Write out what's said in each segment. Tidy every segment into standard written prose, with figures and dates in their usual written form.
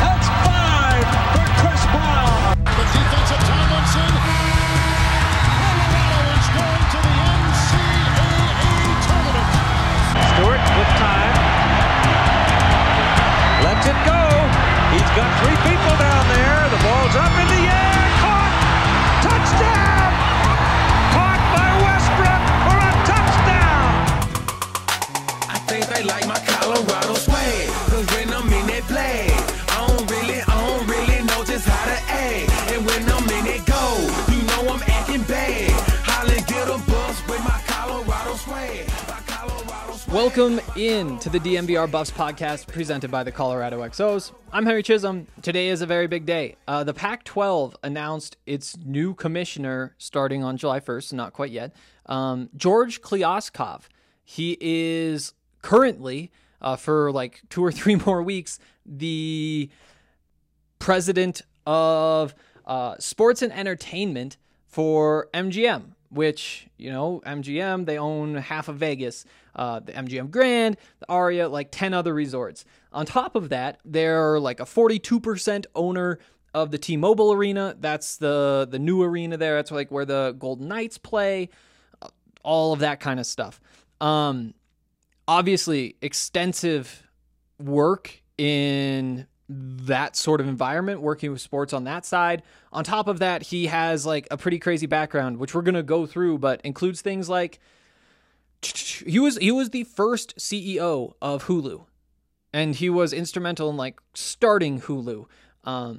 That's 5 for Chris Brown. The defense of Tomlinson. Stewart with time, lets it go, he's got 3 people down there, the ball's up in the air, caught, touchdown, caught by Westbrook for a touchdown. I think they like my Colorado swag, cause when I'm in that play, I don't really know just how to act, and when I'm in it go, you know I'm acting bad, holla get a bus with my Colorado swag. Welcome in to the DNVR Buffs podcast presented by the Colorado XOs. I'm Henry Chisholm. Today is a very big day. The Pac-12 announced its new commissioner starting on July 1st, not quite yet. George Kliavkoff. He is currently, for like 2 or 3 more weeks, the president of sports and entertainment for MGM. Which, you know, MGM, they own half of Vegas, the MGM Grand, the Aria, like 10 other resorts. On top of that, they're like a 42% owner of the T-Mobile Arena. That's the new arena there. That's like where the Golden Knights play, all of that kind of stuff. Obviously, extensive work in that sort of environment, working with sports on that side. On top of that, he has like a pretty crazy background, which we're going to go through, but includes things like he was the first CEO of Hulu, and he was instrumental in like starting Hulu.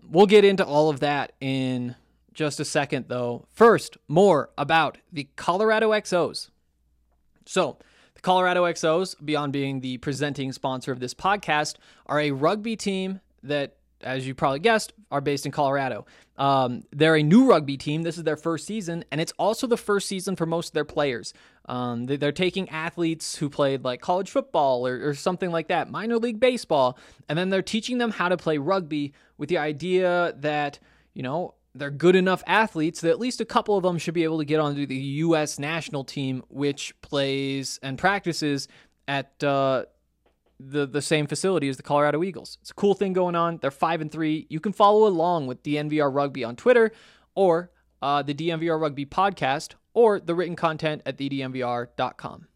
We'll get into all of that in just a second though. First, more about the Colorado XOs. So, the Colorado XOs, beyond being the presenting sponsor of this podcast, are a rugby team that, as you probably guessed, are based in Colorado. They're a new rugby team. This is their first season, and it's also the first season for most of their players. They're taking athletes who played like college football or something like that, minor league baseball, and then they're teaching them how to play rugby with the idea that, you know, they're good enough athletes that at least a couple of them should be able to get onto the U.S. national team, which plays and practices at the same facility as the Colorado Eagles. It's a cool thing going on. They're 5-3. You can follow along with DNVR Rugby on Twitter or the DNVR Rugby podcast or the written content at thednvr.com.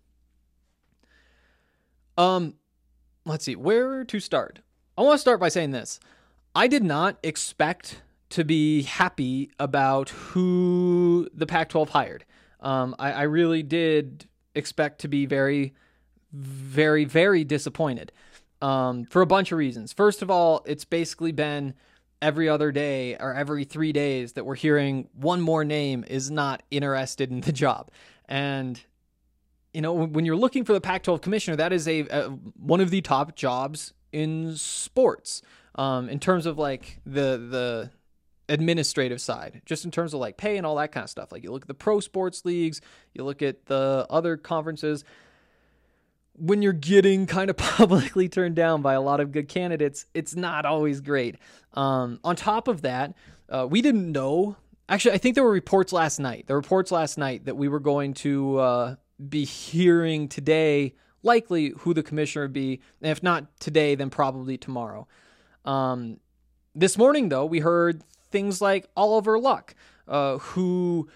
Let's see, where to start? I want to start by saying this. I did not expect to be happy about who the Pac-12 hired. I really did expect to be very, very, very disappointed for a bunch of reasons. First of all, it's basically been every other day or every 3 days that we're hearing one more name is not interested in the job. And, you know, when you're looking for the Pac-12 commissioner, that is one of the top jobs in sports in terms of like the administrative side, just in terms of like pay and all that kind of stuff. Like you look at the pro sports leagues, you look at the other conferences. When you're getting kind of publicly turned down by a lot of good candidates, it's not always great. On top of that, we didn't know. Actually, I think there were reports last night. That we were going to be hearing today, likely who the commissioner would be. And if not today, then probably tomorrow. This morning, though, we heard things like Oliver Luck, who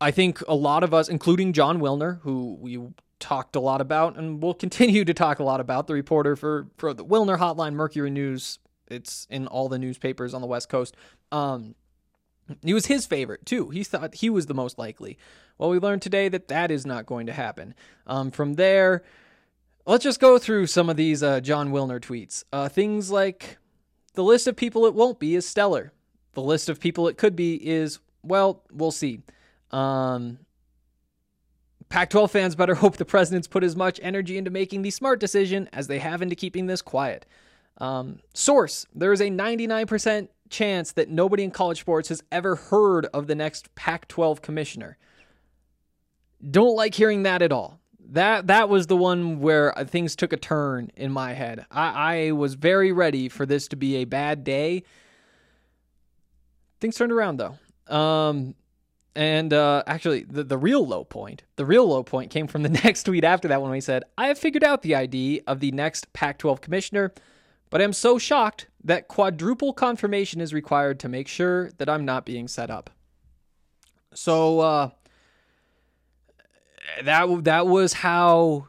I think a lot of us, including John Wilner, who we talked a lot about and will continue to talk a lot about, the reporter for the Wilner Hotline, Mercury News. It's in all the newspapers on the West Coast. He was his favorite, too. He thought he was the most likely. Well, we learned today that that is not going to happen. From there, let's just go through some of these John Wilner tweets. Things like, the list of people it won't be is stellar. The list of people it could be is, well, we'll see. Pac-12 fans better hope the president's put as much energy into making the smart decision as they have into keeping this quiet. Source, there is a 99% chance that nobody in college sports has ever heard of the next Pac-12 commissioner. Don't like hearing that at all. that was the one where things took a turn in my head. I was very ready for this to be a bad day. Things turned around, though. Actually, the real low point came from the next tweet after that when we said, I have figured out the ID of the next Pac-12 commissioner, but I'm so shocked that quadruple confirmation is required to make sure that I'm not being set up. So, that was how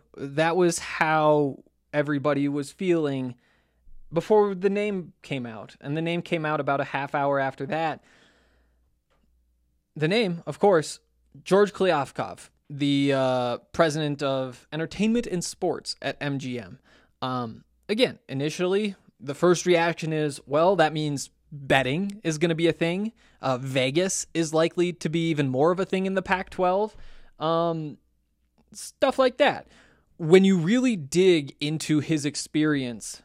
everybody was feeling before the name came out. And the name came out about a half hour after that. The name, of course, George Kliavkoff, the president of entertainment and sports at MGM. Again, initially, the first reaction is, well, that means betting is going to be a thing. Vegas is likely to be even more of a thing in the Pac-12. Stuff like that. When you really dig into his experience,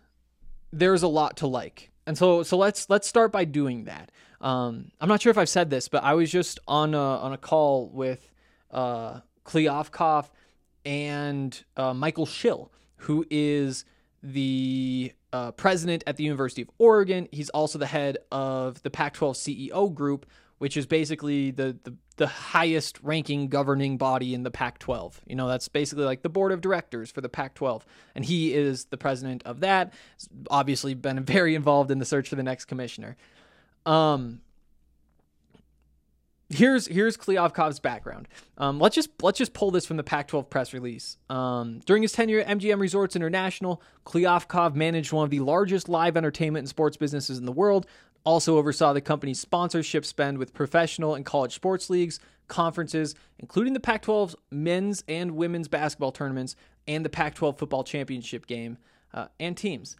there's a lot to like. And so let's start by doing that. I'm not sure if I've said this, but I was just on a call with Kliavkoff and Michael Schill, who is the president at the University of Oregon. He's also the head of the Pac-12 CEO group, which is basically the highest ranking governing body in the Pac-12. You know, that's basically like the board of directors for the Pac-12. And he is the president of that. He's obviously been very involved in the search for the next commissioner. Here's Kliavkov's background. Let's just pull this from the Pac-12 press release. During his tenure at MGM Resorts International, Kliavkoff managed one of the largest live entertainment and sports businesses in the world. Also oversaw the company's sponsorship spend with professional and college sports leagues, conferences, including the Pac-12's men's and women's basketball tournaments and the Pac-12 football championship game and teams.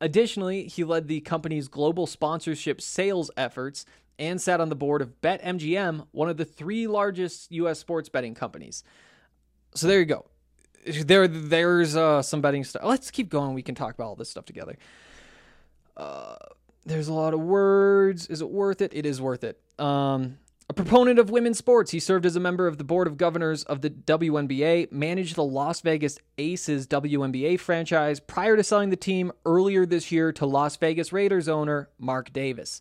Additionally, he led the company's global sponsorship sales efforts and sat on the board of BetMGM, one of the three largest U.S. sports betting companies. So there you go. There's some betting stuff. Let's keep going. We can talk about all this stuff together. There's a lot of words. Is it worth it? It is worth it. A proponent of women's sports, he served as a member of the board of governors of the WNBA, managed the Las Vegas Aces WNBA franchise prior to selling the team earlier this year to Las Vegas Raiders owner Mark Davis.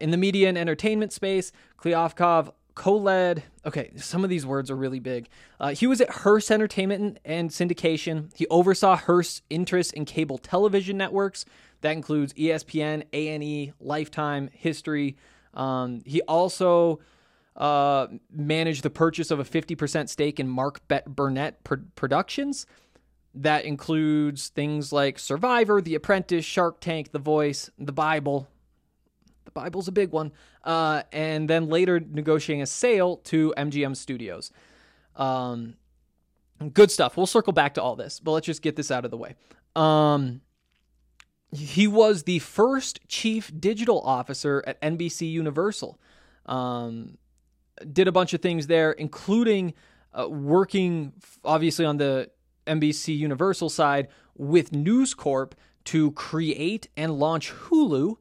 In the media and entertainment space, Kliavkoff co-led... Okay, some of these words are really big. He was at Hearst Entertainment and Syndication. He oversaw Hearst's interest in cable television networks. That includes ESPN, A&E, Lifetime, History. He also... managed the purchase of a 50% stake in Mark Burnett Productions. That includes things like Survivor, The Apprentice, Shark Tank, The Voice, The Bible. The Bible's a big one. And then later negotiating a sale to MGM Studios. Good stuff. We'll circle back to all this, but let's just get this out of the way. He was the first chief digital officer at NBCUniversal. Did a bunch of things there, including working, obviously, on the NBCUniversal side with News Corp to create and launch Hulu,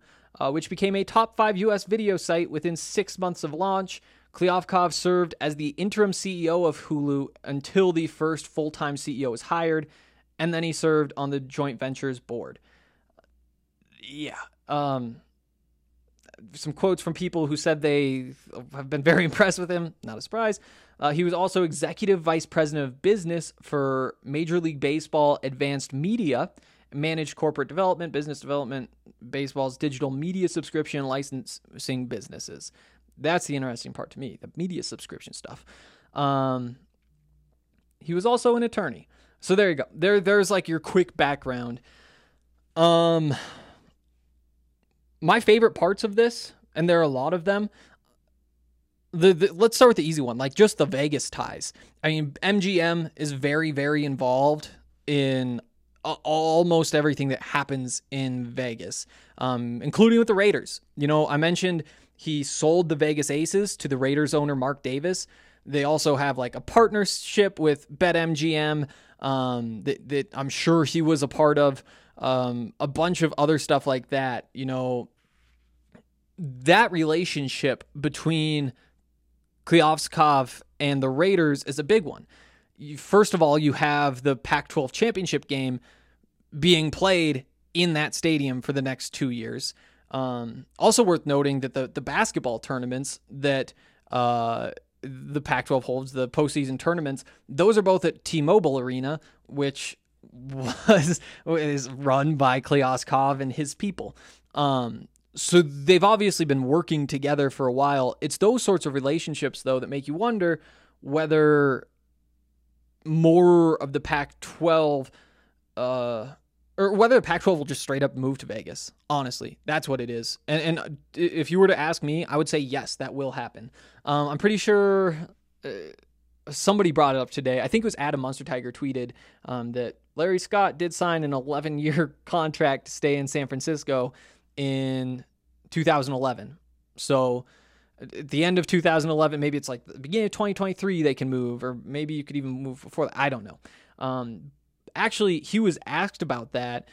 which became a top 5 U.S. video site within 6 months of launch. Kliavkoff served as the interim CEO of Hulu until the first full-time CEO was hired, and then he served on the joint ventures board. Yeah, some quotes from people who said they have been very impressed with him. Not a surprise. He was also executive vice president of business for Major League Baseball Advanced Media, managed corporate development, business development, baseball's digital media subscription and licensing businesses. That's the interesting part to me, the media subscription stuff. He was also an attorney. So there you go. There's like your quick background. My favorite parts of this, and there are a lot of them, let's start with the easy one, like just the Vegas ties. I mean, MGM is very, very involved in almost everything that happens in Vegas, including with the Raiders. You know, I mentioned he sold the Vegas Aces to the Raiders owner, Mark Davis. They also have like a partnership with BetMGM that I'm sure he was a part of. A bunch of other stuff like that. You know, that relationship between Kliavkoff and the Raiders is a big one. first of all, you have the Pac-12 championship game being played in that stadium for the next 2 years. Also worth noting that the basketball tournaments that the Pac-12 holds, the postseason tournaments, those are both at T-Mobile Arena, which is run by Kliavkoff and his people. So they've obviously been working together for a while. It's those sorts of relationships, though, that make you wonder whether more of the Pac-12 or whether Pac-12 will just straight up move to Vegas. Honestly, that's what it is. And if you were to ask me, I would say yes, that will happen. I'm pretty sure somebody brought it up today. I think it was Adam Munster Tiger tweeted that Larry Scott did sign an 11-year contract to stay in San Francisco in 2011. So at the end of 2011, maybe it's like the beginning of 2023, they can move, or maybe you could even move before that. I don't know. Actually, he was asked about that,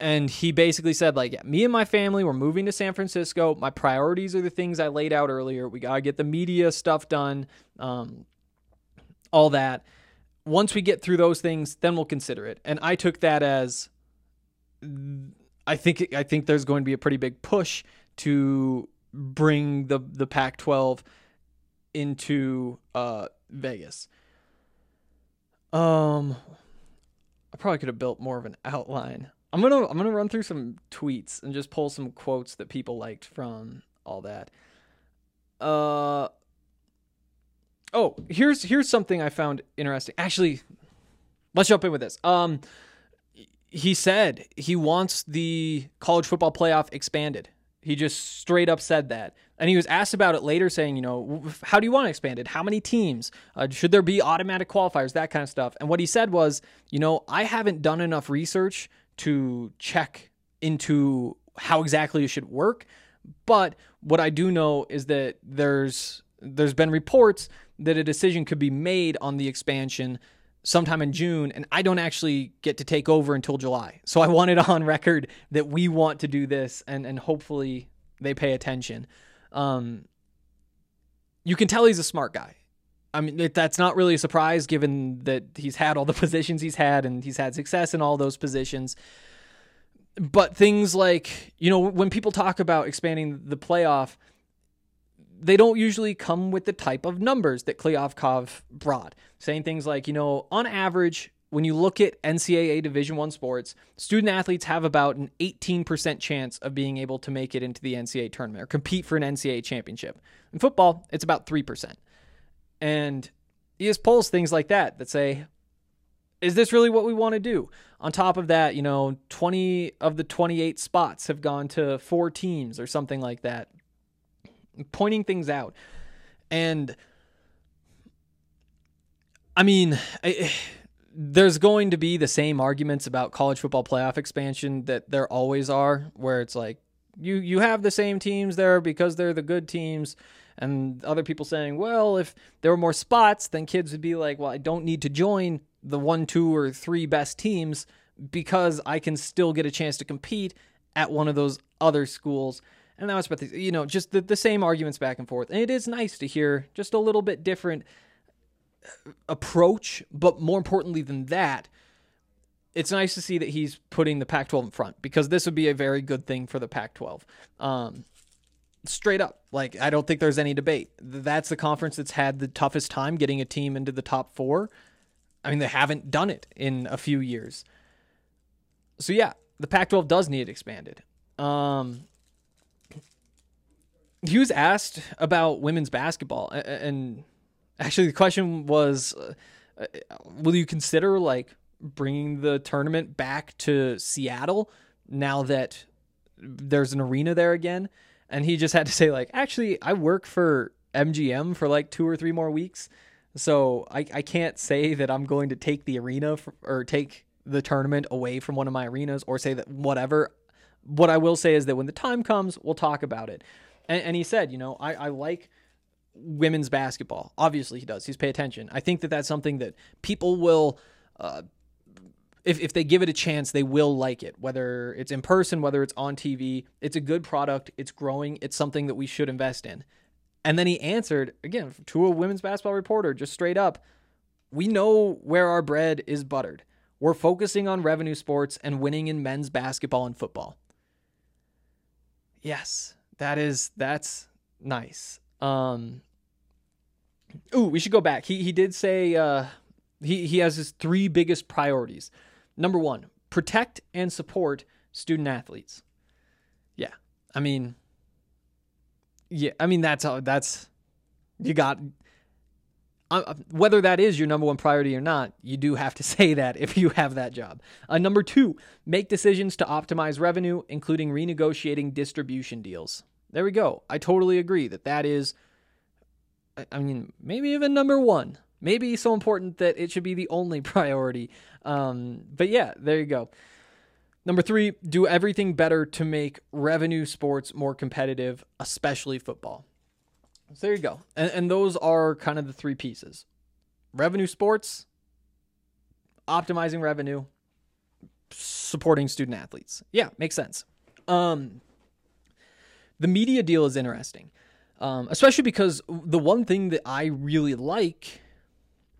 and he basically said, like, me and my family, we're moving to San Francisco. My priorities are the things I laid out earlier. We got to get the media stuff done, all that. Once we get through those things, then we'll consider it. And I took that as, I think there's going to be a pretty big push to bring the Pac-12 into Vegas. I probably could have built more of an outline. I'm gonna run through some tweets and just pull some quotes that people liked from all that. Here's something I found interesting. Actually, let's jump in with this. He said he wants the college football playoff expanded. He just straight up said that. And he was asked about it later, saying, you know, how do you want it expanded? How many teams? Should there be automatic qualifiers? That kind of stuff. And what he said was, you know, I haven't done enough research to check into how exactly it should work. But what I do know is that there's been reports that a decision could be made on the expansion sometime in June, and I don't actually get to take over until July. So I want it on record that we want to do this, and hopefully they pay attention. You can tell he's a smart guy. I mean, that's not really a surprise given that he's had all the positions he's had, and he's had success in all those positions. But things like, you know, when people talk about expanding the playoff, they don't usually come with the type of numbers that Kliavkoff brought, saying things like, you know, on average, when you look at NCAA Division I sports, student athletes have about an 18% chance of being able to make it into the NCAA tournament or compete for an NCAA championship. In football, it's about 3%. And he just polls things like that that say, is this really what we want to do? On top of that, you know, 20 of the 28 spots have gone to 4 teams or something like that. Pointing things out. And I mean, there's going to be the same arguments about college football playoff expansion that there always are, where it's like you have the same teams there because they're the good teams, and other people saying, well, if there were more spots, then kids would be like, well, I don't need to join the 1, 2, or 3 best teams because I can still get a chance to compete at one of those other schools. And that was about the, you know, just the same arguments back and forth. And it is nice to hear just a little bit different approach, but more importantly than that, it's nice to see that he's putting the Pac-12 in front, because this would be a very good thing for the Pac-12. Straight up, like, I don't think there's any debate. That's the conference that's had the toughest time getting a team into the top 4. I mean, they haven't done it in a few years. So yeah, the Pac-12 does need it expanded. He was asked about women's basketball, and actually the question was, will you consider, like, bringing the tournament back to Seattle now that there's an arena there again? And he just had to say, like, actually, I work for MGM for like 2 or 3 more weeks, so I can't say that I'm going to take the arena or take the tournament away from one of my arenas or say that whatever. What I will say is that when the time comes, we'll talk about it. And he said, you know, I like women's basketball. Obviously he does. He's pay attention. I think that that's something that people will, if they give it a chance, they will like it, whether it's in person, whether it's on TV. It's a good product. It's growing. It's something that we should invest in. And then he answered, again, to a women's basketball reporter, just straight up, We know where our bread is buttered. We're focusing on revenue sports and winning in men's basketball and football. Yes, that's nice. We should go back. He did say he has his three biggest priorities. Number one, protect and support student athletes. Whether that is your number one priority or not, you do have to say that if you have that job. Number two, make decisions to optimize revenue, including renegotiating distribution deals. There we go. I totally agree that is, maybe even number one. Maybe so important that it should be the only priority. But yeah, there you go. Number three, do everything better to make revenue sports more competitive, especially football. So there you go. And those are kind of the three pieces. Revenue sports, optimizing revenue, supporting student athletes. Yeah, makes sense. The media deal is interesting, especially because the one thing that I really like,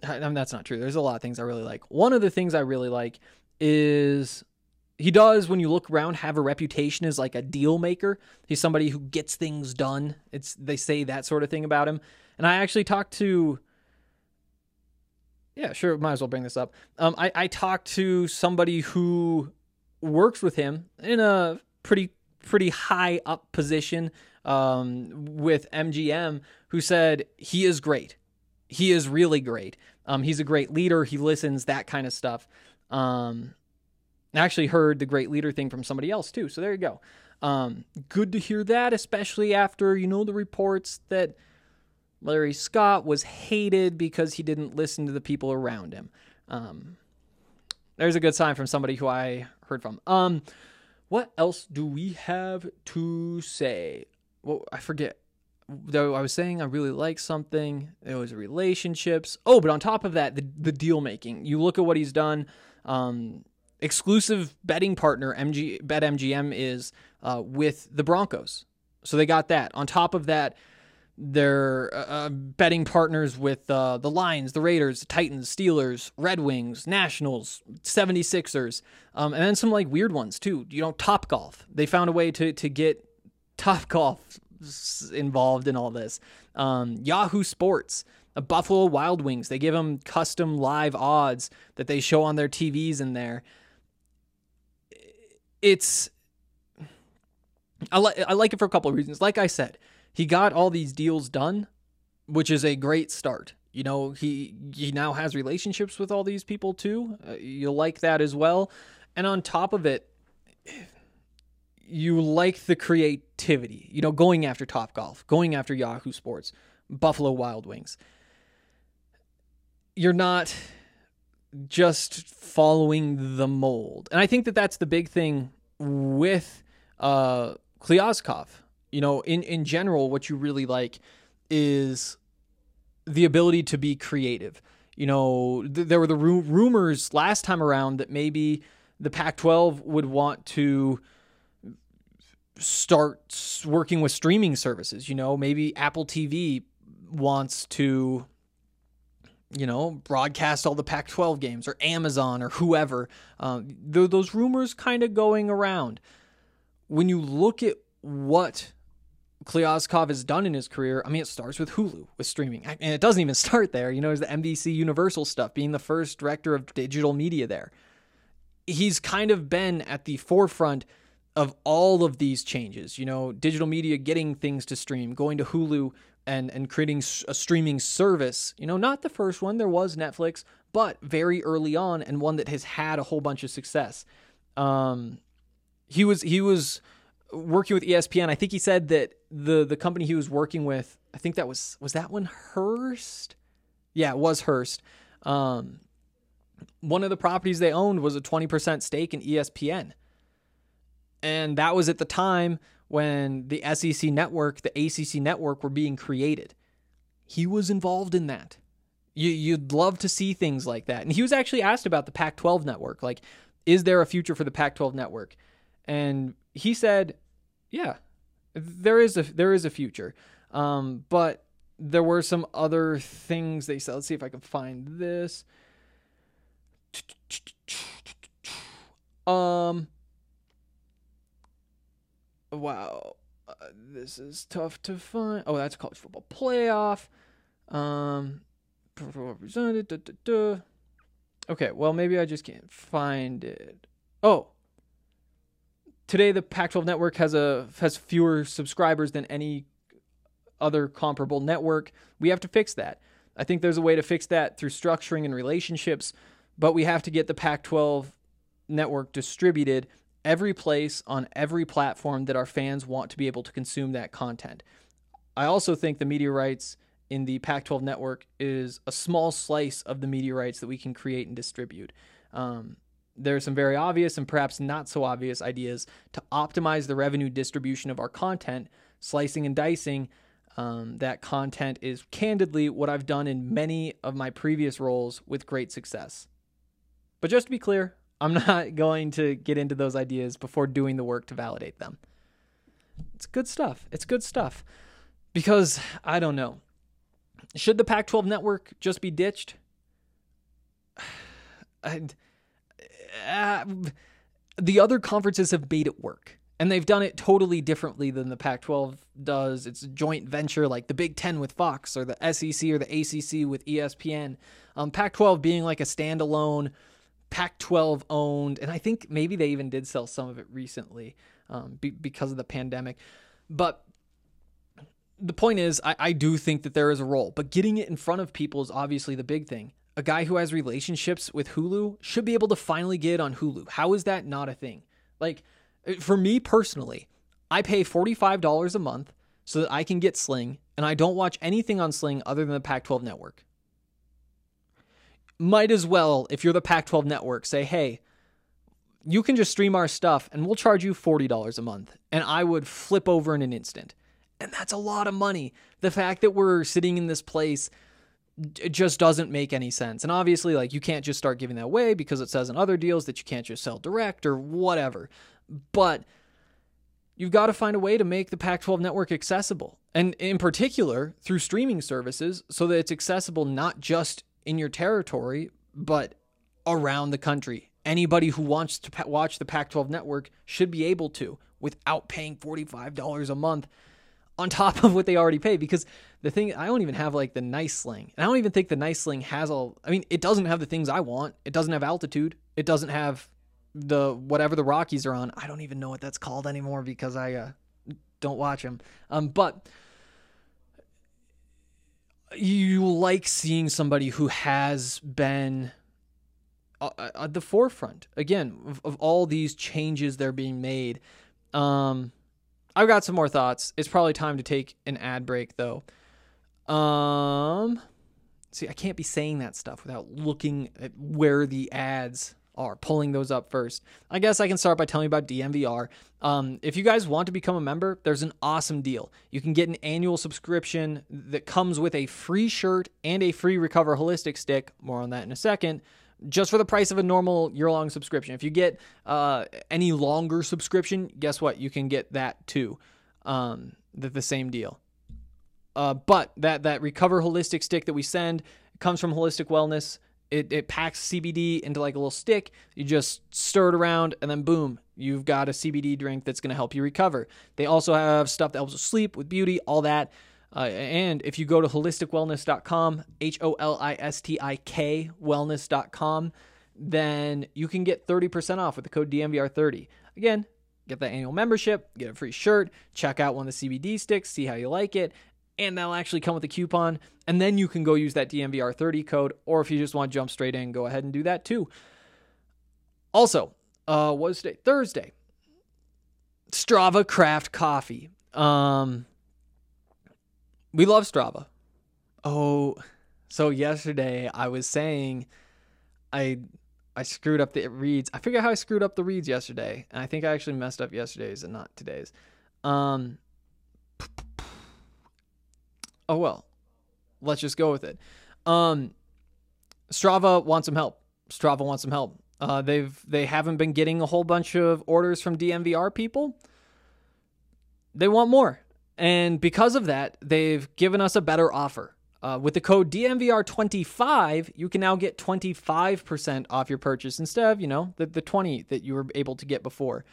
that's not true. There's a lot of things I really like. One of the things I really like is he does, when you look around, have a reputation as like a deal maker. He's somebody who gets things done. They say that sort of thing about him. And I actually talked to, might as well bring this up. I talked to somebody who works with him in a pretty high up position with MGM, who said he is great. He is really great. He's a great leader. He listens, that kind of stuff. I actually heard the great leader thing from somebody else too. So there you go. Good to hear that, especially after, the reports that Larry Scott was hated because he didn't listen to the people around him. There's a good sign from somebody who I heard from. What else do we have to say? Well, I forget. Though I was saying I really like something. It was relationships. Oh, but on top of that, the deal making. You look at what he's done. Exclusive betting partner BetMGM is with the Broncos. So they got that. On top of that, they're betting partners with the Lions, the Raiders, Titans, Steelers, Red Wings, Nationals, 76ers, and then some like weird ones too. Topgolf. They found a way to get Topgolf involved in all this. Yahoo Sports. The Buffalo Wild Wings. They give them custom live odds that they show on their TVs in there. I like it for a couple of reasons. Like I said, he got all these deals done, which is a great start. He now has relationships with all these people too. You'll like that as well. And on top of it, you like the creativity, going after Topgolf, going after Yahoo Sports, Buffalo Wild Wings. You're not just following the mold. And I think that's the big thing with Kliavkoff. In general, what you really like is the ability to be creative. There were the rumors last time around that maybe the Pac-12 would want to start working with streaming services. Maybe Apple TV wants to, broadcast all the Pac-12 games, or Amazon, or whoever. Those rumors kind of going around. When you look at what Kliavkoff has done in his career, it starts with Hulu, with streaming. And it doesn't even start there. There's the NBCUniversal stuff, being the first director of digital media there. He's kind of been at the forefront of all of these changes, digital media, getting things to stream, going to Hulu and creating a streaming service, not the first one. There was Netflix, but very early on, and one that has had a whole bunch of success. He was working with ESPN. I think he said that the company he was working with, I think that was that one Hearst? Yeah, it was Hearst. One of the properties they owned was a 20% stake in ESPN. And that was at the time when the SEC network, the ACC network were being created. He was involved in that. You'd love to see things like that. And he was actually asked about the Pac-12 network. Like, is there a future for the Pac-12 network? And he said, yeah, there is a future. But there were some other things they said. Let's see if I can find this. Wow. This is tough to find. Oh, that's college football playoff. Represented. Okay, well, maybe I just can't find it. Oh. Today, the Pac-12 network has fewer subscribers than any other comparable network. We have to fix that. I think there's a way to fix that through structuring and relationships, but we have to get the Pac-12 network distributed every place on every platform that our fans want to be able to consume that content. I also think the media rights in the Pac-12 network is a small slice of the media rights that we can create and distribute. There are some very obvious and perhaps not so obvious ideas to optimize the revenue distribution of our content. Slicing and dicing that content is candidly what I've done in many of my previous roles with great success. But just to be clear, I'm not going to get into those ideas before doing the work to validate them. It's good stuff. It's good stuff. Because, I don't know, should the Pac-12 network just be ditched? The other conferences have made it work, and they've done it totally differently than the Pac-12 does. It's a joint venture like the Big Ten with Fox, or the SEC or the ACC with ESPN. Pac-12 being like a standalone, Pac-12 owned, and I think maybe they even did sell some of it recently because of the pandemic. But the point is, I do think that there is a role, but getting it in front of people is obviously the big thing. A guy who has relationships with Hulu should be able to finally get on Hulu. How is that not a thing? Like, for me personally, I pay $45 a month so that I can get Sling, and I don't watch anything on Sling other than the Pac-12 network. Might as well, if you're the Pac-12 network, say, hey, you can just stream our stuff and we'll charge you $40 a month. And I would flip over in an instant. And that's a lot of money. The fact that we're sitting in this place, it just doesn't make any sense. And obviously, like, you can't just start giving that away because it says in other deals that you can't just sell direct or whatever. But you've got to find a way to make the Pac-12 network accessible. And in particular, through streaming services, so that it's accessible not just in your territory, but around the country. Anybody who wants to watch the Pac-12 network should be able to without paying $45 a month on top of what they already pay. Because the thing, I don't even have like the nice Sling. And I don't even think the nice Sling has all, I mean, it doesn't have the things I want. It doesn't have altitude. It doesn't have the, whatever the Rockies are on. I don't even know what that's called anymore because I don't watch them. But you like seeing somebody who has been at the forefront again of all these changes that are being made. I've got some more thoughts. It's probably time to take an ad break, though. See, I can't be saying that stuff without looking at where the ads are, pulling those up first. I guess I can start by telling you about DNVR. If you guys want to become a member, there's an awesome deal. You can get an annual subscription that comes with a free shirt and a free Recover Holistic Stick. More on that in a second. Just for the price of a normal year-long subscription. If you get any longer subscription, guess what? You can get that too. The same deal. But that Recover Holistic Stick that we send comes from Holistic Wellness. It packs CBD into like a little stick. You just stir it around and then boom, you've got a CBD drink that's going to help you recover. They also have stuff that helps with sleep, with beauty, all that. And if you go to holisticwellness.com, holistik wellness.com, then you can get 30% off with the code DNVR30. Again, get that annual membership, get a free shirt, check out one of the CBD sticks, see how you like it, and that'll actually come with a coupon. And then you can go use that DNVR30 code, or if you just want to jump straight in, go ahead and do that too. Also, what was today? Thursday. Strava Craft Coffee. We love Strava. Oh, so yesterday I was saying I screwed up the reads. I figured out how I screwed up the reads yesterday, and I think I actually messed up yesterday's and not today's. Oh, well, let's just go with it. Strava wants some help. They haven't been getting a whole bunch of orders from DNVR people. They want more. And because of that, they've given us a better offer. With the code DNVR25, you can now get 25% off your purchase instead of, you know, the 20 that you were able to get before.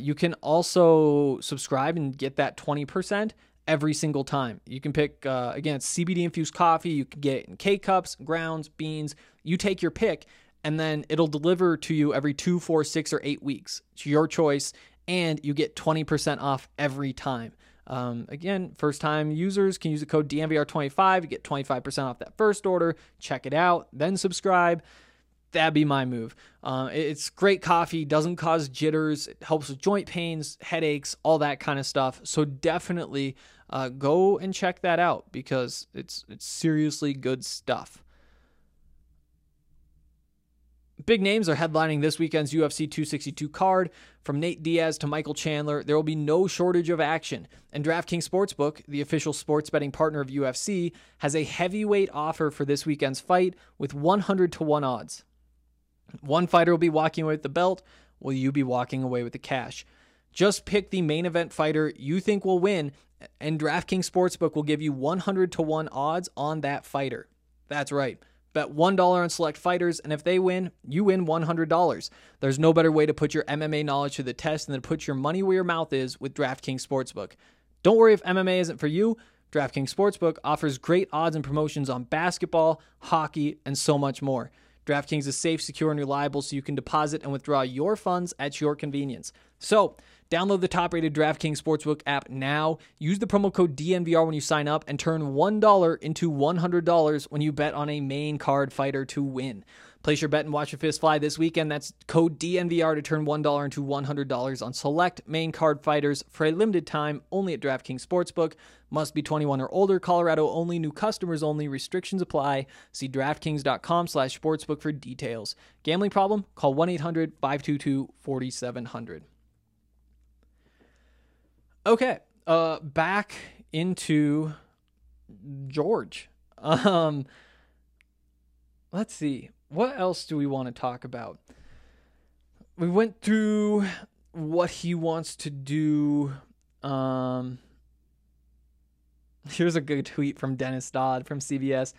You can also subscribe and get that 20% every single time. You can pick, again, it's CBD-infused coffee. You can get it in K-cups, grounds, beans. You take your pick, and then it'll deliver to you every 2, 4, 6, or 8 weeks. It's your choice, and you get 20% off every time. Again, first-time users can use the code DNVR25 to get 25% off that first order. Check it out, then subscribe. That'd be my move. It's great coffee, doesn't cause jitters, it helps with joint pains, headaches, all that kind of stuff. So definitely go and check that out because it's seriously good stuff. Big names are headlining this weekend's UFC 262 card. From Nate Diaz to Michael Chandler, there will be no shortage of action. And DraftKings Sportsbook, the official sports betting partner of UFC, has a heavyweight offer for this weekend's fight with 100-1 odds. One fighter will be walking away with the belt. Will you be walking away with the cash? Just pick the main event fighter you think will win, and DraftKings Sportsbook will give you 100-1 odds on that fighter. That's right. Bet $1 on select fighters, and if they win, you win $100. There's no better way to put your MMA knowledge to the test than to put your money where your mouth is with DraftKings Sportsbook. Don't worry if MMA isn't for you. DraftKings Sportsbook offers great odds and promotions on basketball, hockey, and so much more. DraftKings is safe, secure, and reliable, so you can deposit and withdraw your funds at your convenience. So, download the top-rated DraftKings Sportsbook app now. Use the promo code DNVR when you sign up and turn $1 into $100 when you bet on a main card fighter to win. Place your bet and watch a fist fly this weekend. That's code DNVR to turn $1 into $100 on select main card fighters for a limited time only at DraftKings Sportsbook. Must be 21 or older. Colorado only. New customers only. Restrictions apply. See DraftKings.com/sportsbook for details. Gambling problem? Call 1-800-522-4700. Okay, back into George. Let's see. What else do we want to talk about? We went through what he wants to do. Here's a good tweet from Dennis Dodd from CBS.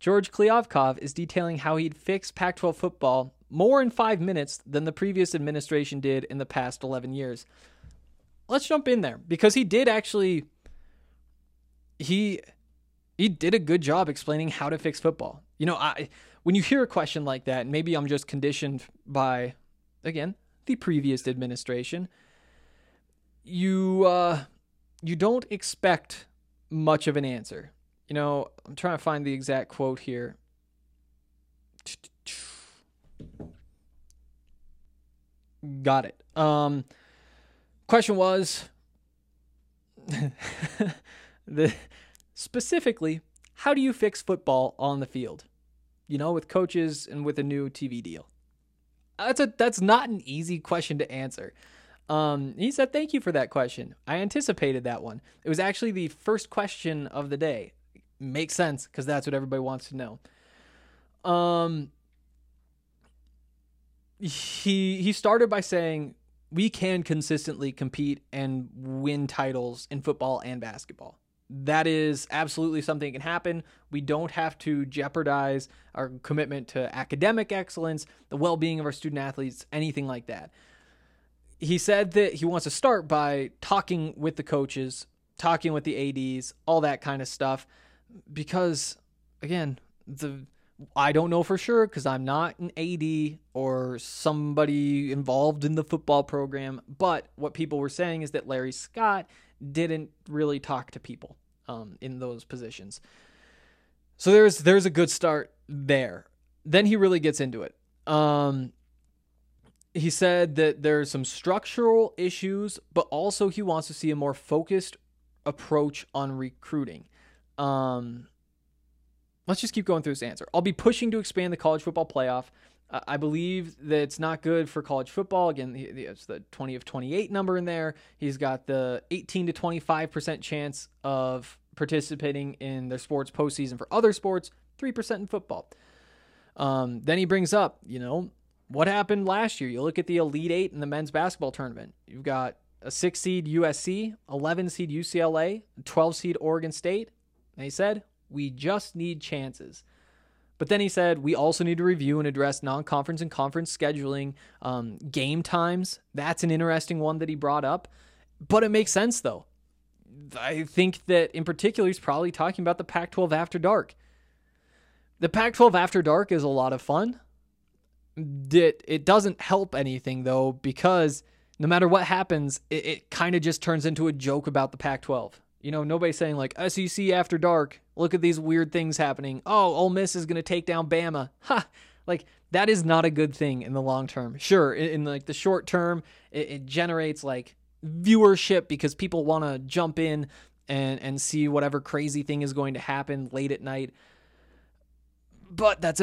George Kliavkoff is detailing how he'd fix Pac-12 football more in 5 minutes than the previous administration did in the past 11 years. Let's jump in there because he did actually, he did a good job explaining how to fix football. You know, when you hear a question like that, and maybe I'm just conditioned by, again, the previous administration, you don't expect much of an answer. You know, I'm trying to find the exact quote here. Got it. Question was specifically, how do you fix football on the field? You know, with coaches and with a new TV deal. That's not an easy question to answer. He said, "Thank you for that question. I anticipated that one. It was actually the first question of the day. Makes sense because that's what everybody wants to know." He started by saying, we can consistently compete and win titles in football and basketball. That is absolutely something that can happen. We don't have to jeopardize our commitment to academic excellence, the well-being of our student athletes, anything like that. He said that he wants to start by talking with the coaches, talking with the ADs, all that kind of stuff, because, again, I don't know for sure because I'm not an AD or somebody involved in the football program, but what people were saying is that Larry Scott didn't really talk to people in those positions. So there's a good start there. Then he really gets into it. He said that there's some structural issues, but also he wants to see a more focused approach on recruiting. Let's just keep going through this answer. I'll be pushing to expand the college football playoff. I believe that it's not good for college football. Again, it's the 20 of 28 number in there. He's got the 18 to 25% chance of participating in their sports postseason for other sports, 3% in football. Then he brings up, you know, what happened last year. You look at the Elite Eight in the men's basketball tournament. You've got a 6-seed USC, 11-seed UCLA, 12-seed Oregon State. And he said, we just need chances. But then he said, we also need to review and address non-conference and conference scheduling, game times. That's an interesting one that he brought up. But it makes sense, though. I think that, in particular, he's probably talking about the Pac-12 After Dark. The Pac-12 After Dark is a lot of fun. It doesn't help anything, though, because no matter what happens, it kind of just turns into a joke about the Pac-12. You know, nobody's saying, like, SEC After Dark, look at these weird things happening. Oh, Ole Miss is going to take down Bama. Ha! Like, that is not a good thing in the long term. Sure, in like the short term, it generates, like, viewership because people want to jump in and see whatever crazy thing is going to happen late at night. But that's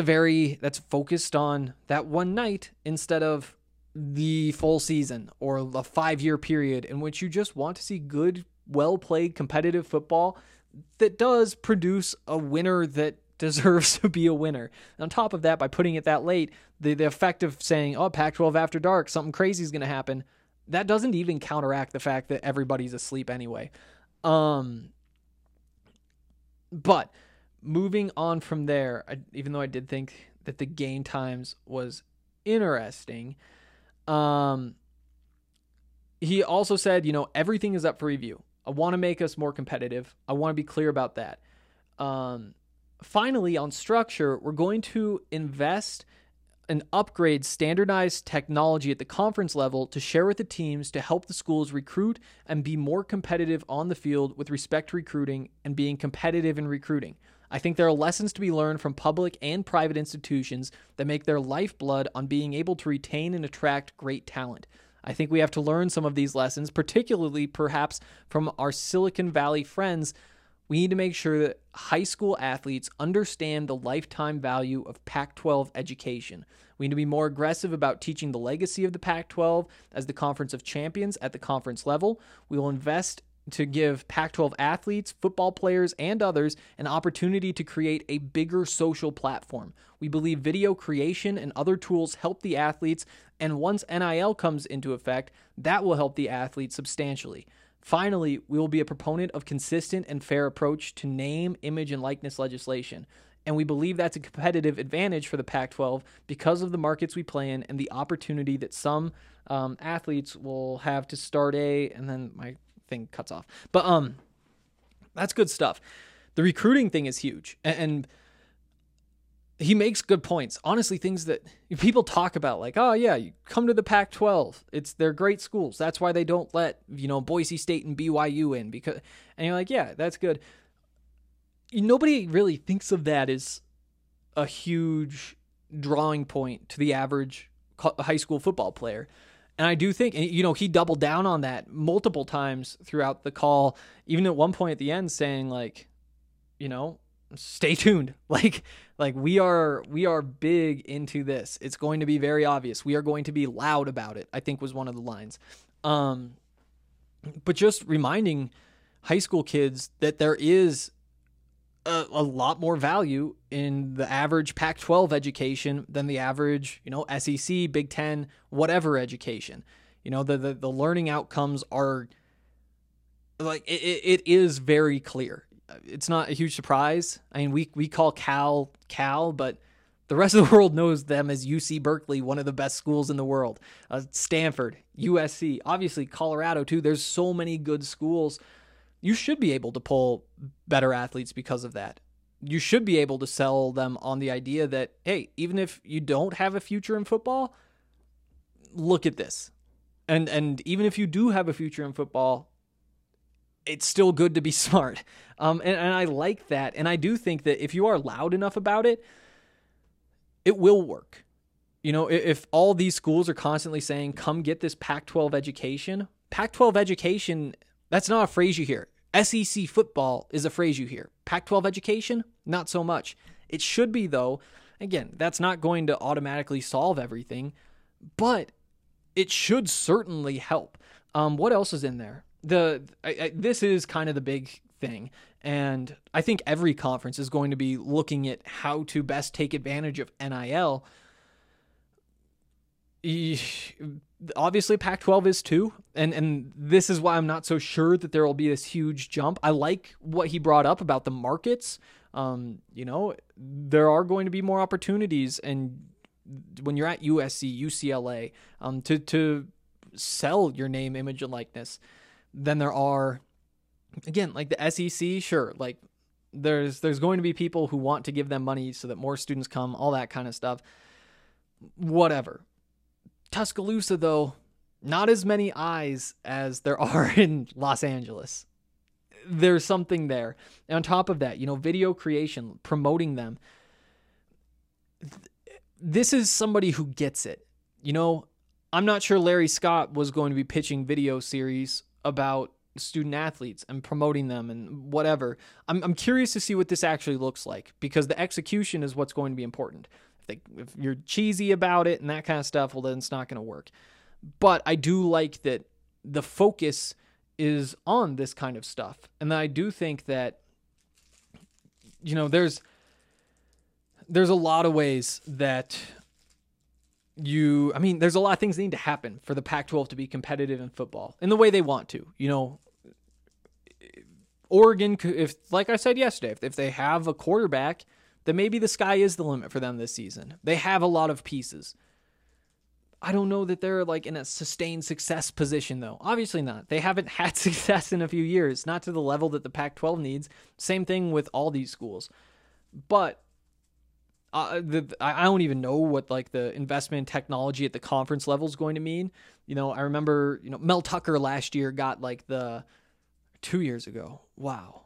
focused on that one night instead of the full season or a 5-year period in which you just want to see good, well-played competitive football that does produce a winner that deserves to be a winner. And on top of that, by putting it that late, the effect of saying, oh, Pac-12 After Dark, something crazy is going to happen, that doesn't even counteract the fact that everybody's asleep anyway. But moving on from there, even though I did think that the game times was interesting, he also said, you know, everything is up for review. I want to make us more competitive. I want to be clear about that. Finally, on structure, we're going to invest and upgrade standardized technology at the conference level to share with the teams to help the schools recruit and be more competitive on the field with respect to recruiting and being competitive in recruiting. I think there are lessons to be learned from public and private institutions that make their lifeblood on being able to retain and attract great talent. I think we have to learn some of these lessons, particularly perhaps from our Silicon Valley friends. We need to make sure that high school athletes understand the lifetime value of Pac-12 education. We need to be more aggressive about teaching the legacy of the Pac-12 as the conference of champions at the conference level. We will invest to give Pac-12 athletes, football players, and others an opportunity to create a bigger social platform. We believe video creation and other tools help the athletes, and once NIL comes into effect, that will help the athletes substantially. Finally, we will be a proponent of consistent and fair approach to name, image, and likeness legislation, and we believe that's a competitive advantage for the Pac-12 because of the markets we play in and the opportunity that some athletes will have to start a, and then my thing cuts off. But that's good stuff. The recruiting thing is huge, and he makes good points. Honestly, things that people talk about, like, oh yeah, you come to the Pac-12. They're great schools. That's why they don't let, you know, Boise State and BYU in because, and you're like, yeah, that's good. Nobody really thinks of that as a huge drawing point to the average high school football player. And I do think, you know, he doubled down on that multiple times throughout the call, even at one point at the end saying, like, you know, stay tuned. Like we are big into this. It's going to be very obvious. We are going to be loud about it, I think was one of the lines. But just reminding high school kids that there is a lot more value in the average Pac-12 education than the average, you know, SEC, Big Ten, whatever education. You know, the learning outcomes are like it is very clear. It's not a huge surprise. I mean, we call Cal, but the rest of the world knows them as UC Berkeley, one of the best schools in the world. Stanford, USC, obviously Colorado too. There's so many good schools. You should be able to pull better athletes because of that. You should be able to sell them on the idea that, hey, even if you don't have a future in football, look at this. And even if you do have a future in football, it's still good to be smart. And I like that. And I do think that if you are loud enough about it, it will work. You know, if all these schools are constantly saying, come get this Pac-12 education, that's not a phrase you hear. SEC football is a phrase you hear. Pac-12 education, not so much. It should be, though. Again, that's not going to automatically solve everything, but it should certainly help. What else is in there? This is kind of the big thing, and I think every conference is going to be looking at how to best take advantage of NIL. Obviously, Pac-12 is too, and this is why I'm not so sure that there will be this huge jump. I like what he brought up about the markets. You know, there are going to be more opportunities, and when you're at USC, UCLA, to sell your name, image, and likeness, than there are, again, like the SEC, sure, like there's going to be people who want to give them money so that more students come, all that kind of stuff, whatever. Tuscaloosa, though, not as many eyes as there are in Los Angeles. There's something there. And on top of that, you know, video creation, promoting them. This is somebody who gets it. You know, I'm not sure Larry Scott was going to be pitching video series about student athletes and promoting them and whatever. I'm curious to see what this actually looks like, because the execution is what's going to be important. If you're cheesy about it and that kind of stuff, well, then it's not going to work. But I do like that the focus is on this kind of stuff. And I do think that, you know, there's a lot of ways that there's a lot of things that need to happen for the Pac-12 to be competitive in football in the way they want to. You know, Oregon, like I said yesterday, if they have a quarterback, then maybe the sky is the limit for them this season. They have a lot of pieces. I don't know that they're like in a sustained success position, though. Obviously not. They haven't had success in a few years, not to the level that the Pac-12 needs. Same thing with all these schools. But I don't even know what like the investment in technology at the conference level is going to mean. You know, I remember, you know, Mel Tucker last year got 2 years ago. Wow.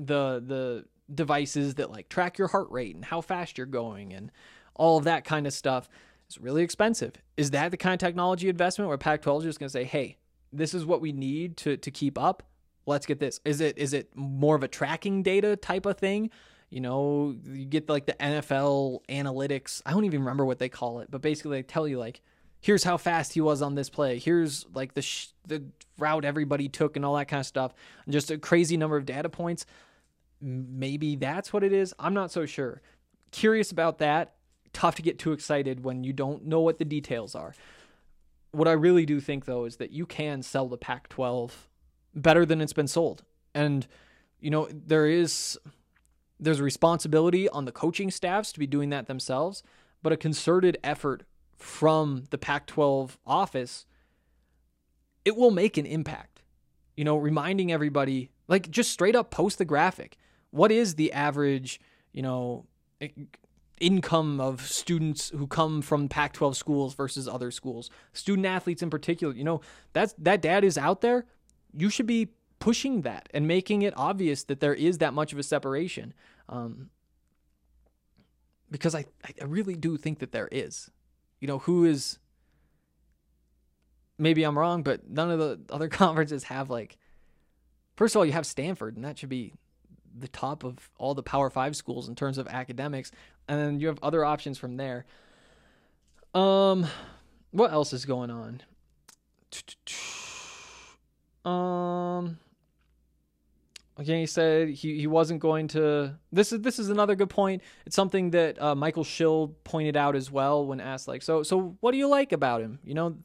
The devices that like track your heart rate and how fast you're going and all of that kind of stuff is really expensive. Is that the kind of technology investment where Pac-12 is just going to say, hey, this is what we need to keep up. Let's get this. Is it more of a tracking data type of thing? You know, you get like the NFL analytics. I don't even remember what they call it, but basically they tell you like, here's how fast he was on this play. Here's like the route everybody took and all that kind of stuff. And just a crazy number of data points. Maybe that's what it is. I'm not so sure. Curious about that. Tough to get too excited when you don't know what the details are. What I really do think, though, is that you can sell the Pac-12 better than it's been sold. And, you know, there's a responsibility on the coaching staffs to be doing that themselves, but a concerted effort from the Pac-12 office, it will make an impact. You know, reminding everybody, like, just straight up post the graphic. What is the average, you know, income of students who come from Pac-12 schools versus other schools? Student athletes in particular, you know, that data is out there. You should be pushing that and making it obvious that there is that much of a separation. Because I really do think that there is. You know, maybe I'm wrong, but none of the other conferences have like, first of all, you have Stanford, and that should be the top of all the Power 5 schools in terms of academics. And then you have other options from there. What else is going on? Again, he said he wasn't going to. This is another good point. It's something that Michael Schill pointed out as well when asked, like, so what do you like about him? You know,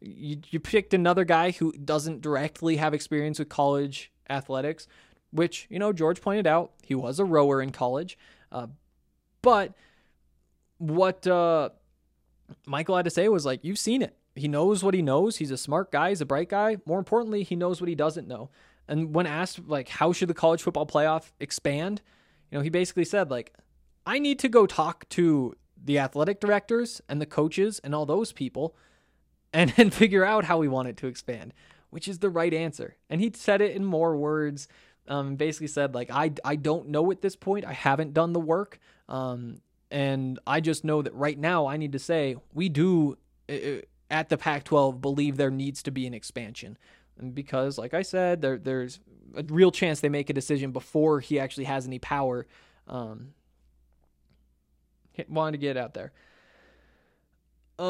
you picked another guy who doesn't directly have experience with college athletics, which, you know, George pointed out he was a rower in college. But what Michael had to say was like, you've seen it. He knows what he knows. He's a smart guy. He's a bright guy. More importantly, he knows what he doesn't know. And when asked, like, how should the college football playoff expand? You know, he basically said, like, I need to go talk to the athletic directors and the coaches and all those people and figure out how we want it to expand, which is the right answer. And he said it in more words, basically said, like, I don't know at this point. I haven't done the work. And I just know that right now I need to say we do, at the Pac-12, believe there needs to be an expansion. And because, like I said, there's a real chance they make a decision before he actually has any power. Wanted to get it out there. I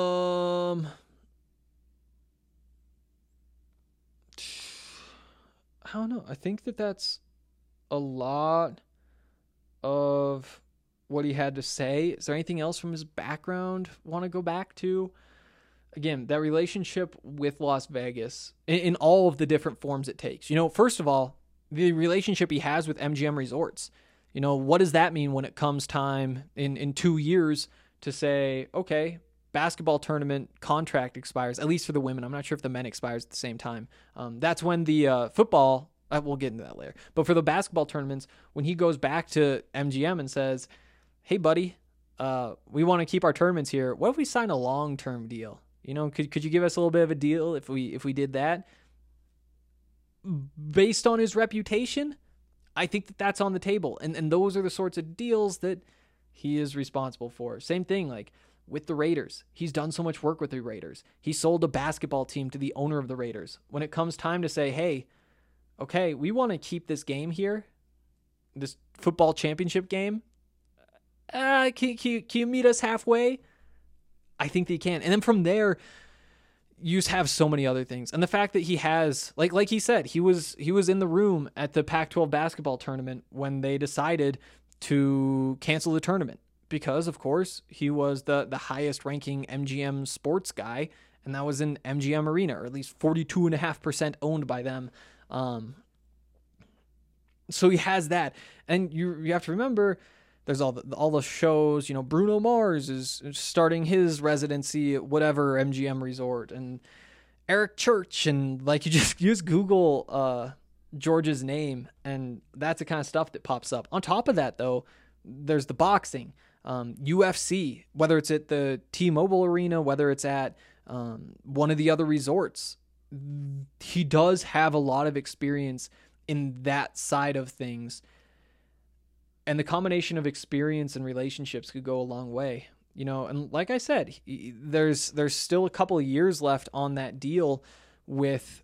don't know. I think that's a lot of what he had to say. Is there anything else from his background want to go back to? Again, that relationship with Las Vegas in all of the different forms it takes. You know, first of all, the relationship he has with MGM Resorts. You know, what does that mean when it comes time in 2 years to say, okay, basketball tournament contract expires, at least for the women. I'm not sure if the men expires at the same time. That's when the football, we'll get into that later. But for the basketball tournaments, when he goes back to MGM and says, hey, buddy, we want to keep our tournaments here. What if we sign a long-term deal? You know, could you give us a little bit of a deal if we did that? Based on his reputation, I think that that's on the table. And those are the sorts of deals that he is responsible for. Same thing, like with the Raiders. He's done so much work with the Raiders. He sold a basketball team to the owner of the Raiders. When it comes time to say, hey, okay, we want to keep this game here, this football championship game. Can you meet us halfway? I think they can. And then from there, you just have so many other things. And the fact that he has, like he said, he was in the room at the Pac-12 basketball tournament when they decided to cancel the tournament because, of course, he was the highest-ranking MGM sports guy, and that was in MGM Arena, or at least 42.5% owned by them. So he has that. And you have to remember, there's all the shows, you know, Bruno Mars is starting his residency at whatever MGM resort, and Eric Church, and like you just Google George's name, and that's the kind of stuff that pops up. On top of that, though, there's the boxing, UFC, whether it's at the T-Mobile Arena, whether it's at one of the other resorts. He does have a lot of experience in that side of things. And the combination of experience and relationships could go a long way, you know. And like I said, there's still a couple of years left on that deal with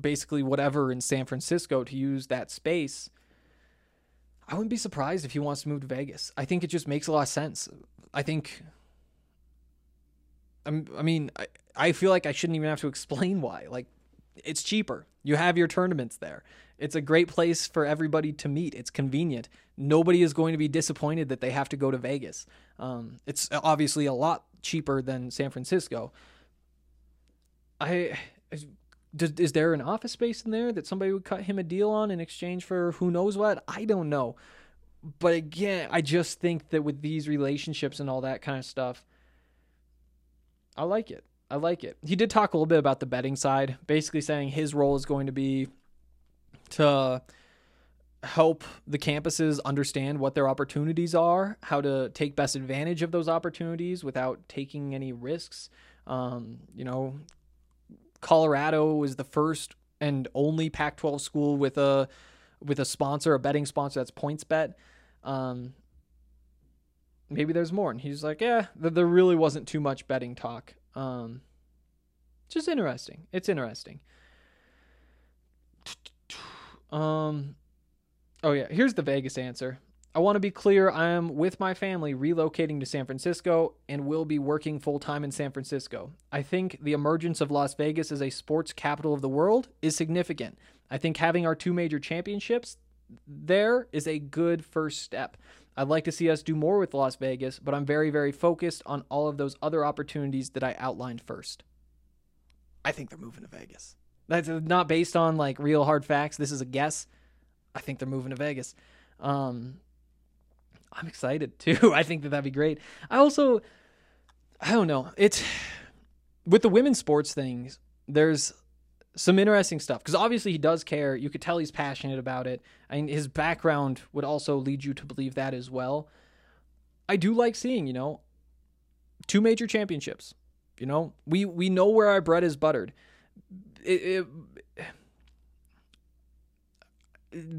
basically whatever in San Francisco to use that space. I wouldn't be surprised if he wants to move to Vegas. I think it just makes a lot of sense. I think, I mean, I feel like I shouldn't even have to explain why. Like, it's cheaper. You have your tournaments there. It's a great place for everybody to meet. It's convenient. Nobody is going to be disappointed that they have to go to Vegas. It's obviously a lot cheaper than San Francisco. Is there an office space in there that somebody would cut him a deal on in exchange for who knows what? I don't know. But again, I just think that with these relationships and all that kind of stuff, I like it. He did talk a little bit about the betting side, basically saying his role is going to be to help the campuses understand what their opportunities are, how to take best advantage of those opportunities without taking any risks. You know, Colorado was the first and only Pac-12 school with a sponsor, a betting sponsor that's PointsBet. Maybe there's more. And he's like, yeah, there really wasn't too much betting talk. Just interesting. It's interesting. Oh yeah, here's the Vegas answer. I want to be clear. I am with my family relocating to San Francisco and will be working full time in San Francisco. I think the emergence of Las Vegas as a sports capital of the world is significant. I think having our two major championships there is a good first step. I'd like to see us do more with Las Vegas, but I'm very, very focused on all of those other opportunities that I outlined first. I think they're moving to Vegas. That's not based on like real hard facts. This is a guess. I think they're moving to Vegas. I'm excited too. I think that'd be great. I don't know. It's with the women's sports things, there's some interesting stuff, because obviously he does care. You could tell he's passionate about it. I mean, his background would also lead you to believe that as well. I do like seeing, you know, two major championships. You know, we know where our bread is buttered.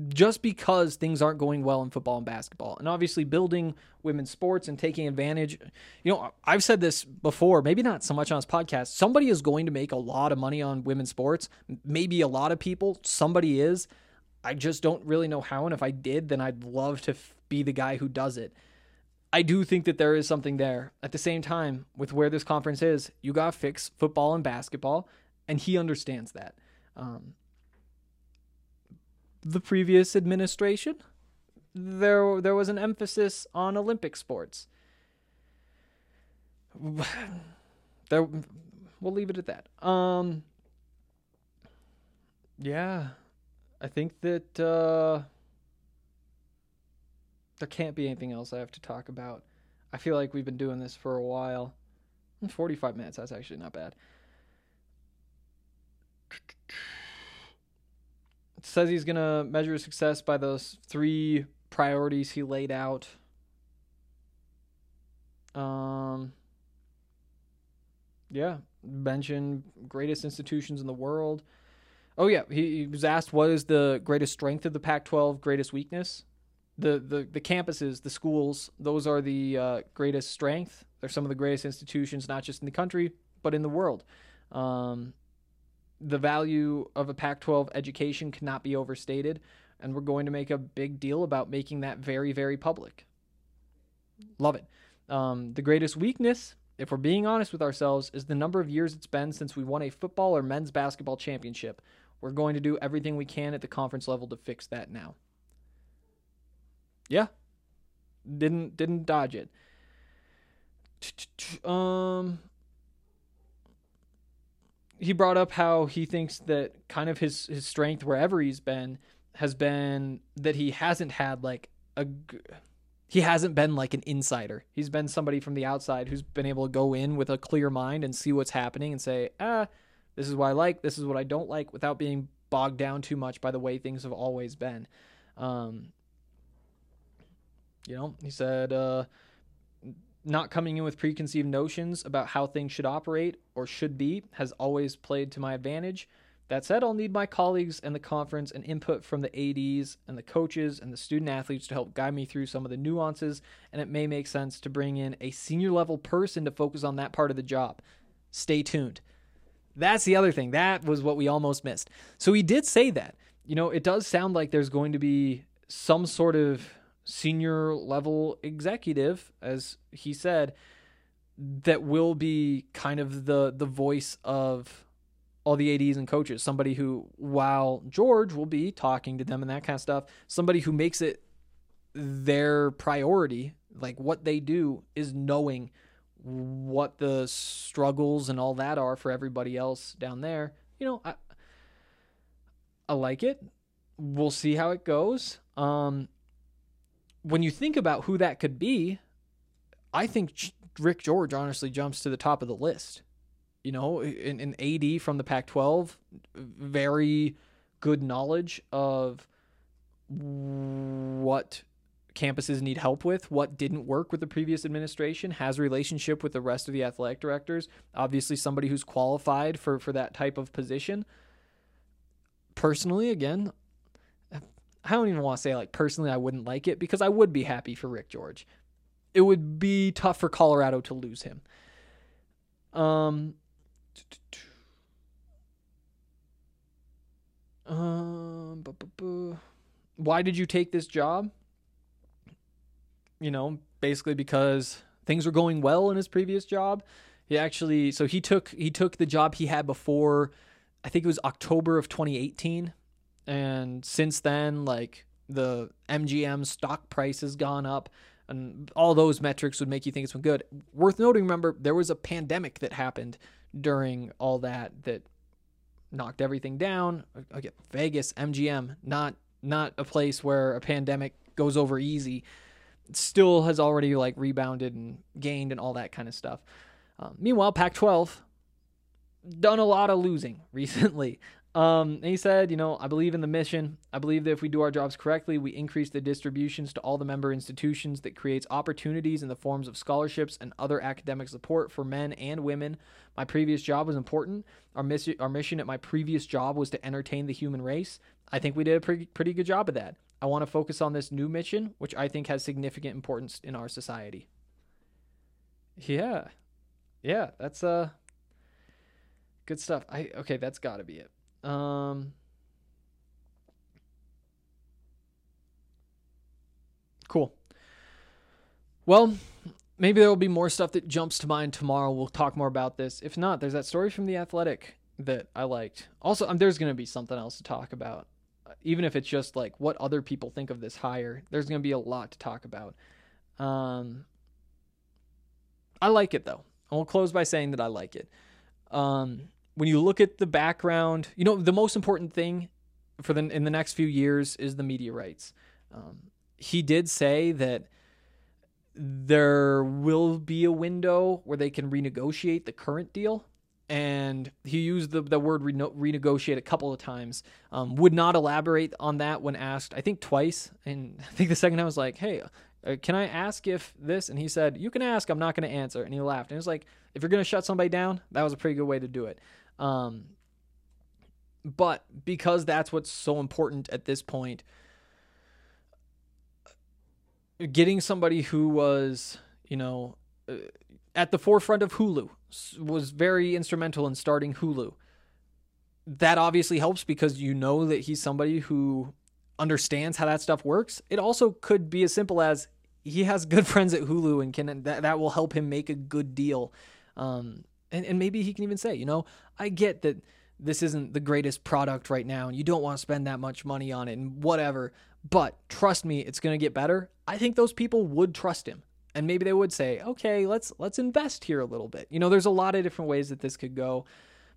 Just because things aren't going well in football and basketball, and obviously building women's sports and taking advantage, you know, I've said this before, maybe not so much on this podcast, somebody is going to make a lot of money on women's sports. Maybe a lot of people, somebody is. I just don't really know how, and if I did, then I'd love to be the guy who does it. I do think that there is something there. At the same time, with where this conference is, you got to fix football and basketball, and he understands that. The previous administration there was an emphasis on Olympic sports. There, we'll leave it at that. Yeah, I think that there can't be anything else I have to talk about. I feel like we've been doing this for a while. 45 minutes, that's actually not bad. It says he's going to measure his success by those three priorities he laid out. Yeah, mentioned greatest institutions in the world. Oh, yeah, he was asked what is the greatest strength of the Pac-12, greatest weakness. The campuses, the schools, those are the greatest strength. They're some of the greatest institutions, not just in the country, but in the world. The value of a Pac-12 education cannot be overstated, and we're going to make a big deal about making that very, very public. Love it. The greatest weakness, if we're being honest with ourselves, is the number of years it's been since we won a football or men's basketball championship. We're going to do everything we can at the conference level to fix that now. Yeah. Didn't dodge it. He brought up how he thinks that kind of his strength wherever he's been has been that he hasn't had like a... He hasn't been like an insider. He's been somebody from the outside who's been able to go in with a clear mind and see what's happening and say, this is what I like, this is what I don't like, without being bogged down too much by the way things have always been. You know, he said not coming in with preconceived notions about how things should operate or should be has always played to my advantage. That said, I'll need my colleagues and the conference and input from the ADs and the coaches and the student athletes to help guide me through some of the nuances, and it may make sense to bring in a senior level person to focus on that part of the job. Stay tuned. That's the other thing. That was what we almost missed. So he did say that. You know, it does sound like there's going to be some sort of senior level executive, as he said, that will be kind of the voice of all the ADs and coaches, somebody who, while George will be talking to them and that kind of stuff, somebody who makes it their priority, like what they do is knowing what the struggles and all that are for everybody else down there. You know, I like it. We'll see how it goes. When you think about who that could be, I think Rick George honestly jumps to the top of the list. You know, an AD from the Pac-12, very good knowledge of what campuses need help with, what didn't work with the previous administration, has a relationship with the rest of the athletic directors, obviously somebody who's qualified for that type of position. Personally, again, I don't even want to say like personally I wouldn't like it, because I would be happy for Rick George. It would be tough for Colorado to lose him. Why did you take this job? You know, basically because things were going well in his previous job. He took the job he had before. I think it was October of 2018. And since then, like the MGM stock price has gone up. And all those metrics would make you think it's been good. Worth noting, remember, there was a pandemic that happened during all that knocked everything down. Again, Vegas, MGM, not a place where a pandemic goes over easy. It still has already like rebounded and gained and all that kind of stuff. Meanwhile, Pac-12 done a lot of losing recently. And he said, you know, I believe in the mission. I believe that if we do our jobs correctly, we increase the distributions to all the member institutions. That creates opportunities in the forms of scholarships and other academic support for men and women. My previous job was important. Our mission at my previous job was to entertain the human race. I think we did a pretty good job of that. I want to focus on this new mission, which I think has significant importance in our society. Yeah, that's good stuff. Okay, that's got to be it. Cool. Well, maybe there will be more stuff that jumps to mind tomorrow. We'll talk more about this. If not, there's that story from The Athletic that I liked. Also, there's going to be something else to talk about. even if it's just like what other people think of this hire, there's going to be a lot to talk about. I like it though. I will close by saying that I like it. When you look at the background, you know, the most important thing for in the next few years is the media rights. He did say that there will be a window where they can renegotiate the current deal. And he used the word renegotiate a couple of times, would not elaborate on that when asked, I think twice. And I think the second time I was like, hey, can I ask if this? And he said, you can ask, I'm not going to answer. And he laughed. And it was like, if you're going to shut somebody down, that was a pretty good way to do it. But because that's what's so important at this point, getting somebody who was, you know, at the forefront of Hulu, was very instrumental in starting Hulu. That obviously helps because you know that he's somebody who understands how that stuff works. It also could be as simple as he has good friends at Hulu and can that will help him make a good deal. And maybe he can even say, you know, I get that this isn't the greatest product right now and you don't want to spend that much money on it and whatever, but trust me, it's going to get better. I think those people would trust him. And maybe they would say, okay, let's invest here a little bit. You know, there's a lot of different ways that this could go,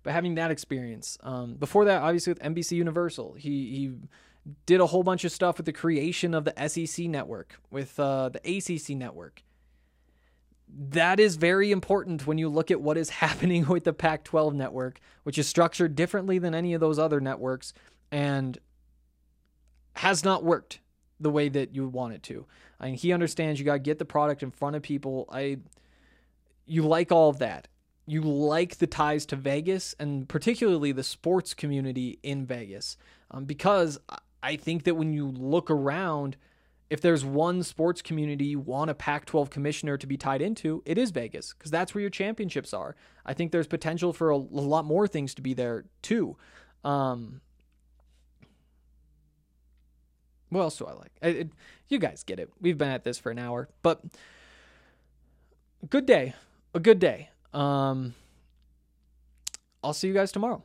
but having that experience. Before that, obviously with NBCUniversal, he did a whole bunch of stuff with the creation of the SEC network, with the ACC network. That is very important when you look at what is happening with the Pac-12 network, which is structured differently than any of those other networks and has not worked the way that you want it to. I mean, he understands you got to get the product in front of people. You like all of that. You like the ties to Vegas and particularly the sports community in Vegas. Because I think that when you look around, if there's one sports community you want a Pac-12 commissioner to be tied into, it is Vegas because that's where your championships are. I think there's potential for a lot more things to be there too. What else do I like? You guys get it. We've been at this for an hour, but good day. A good day. I'll see you guys tomorrow.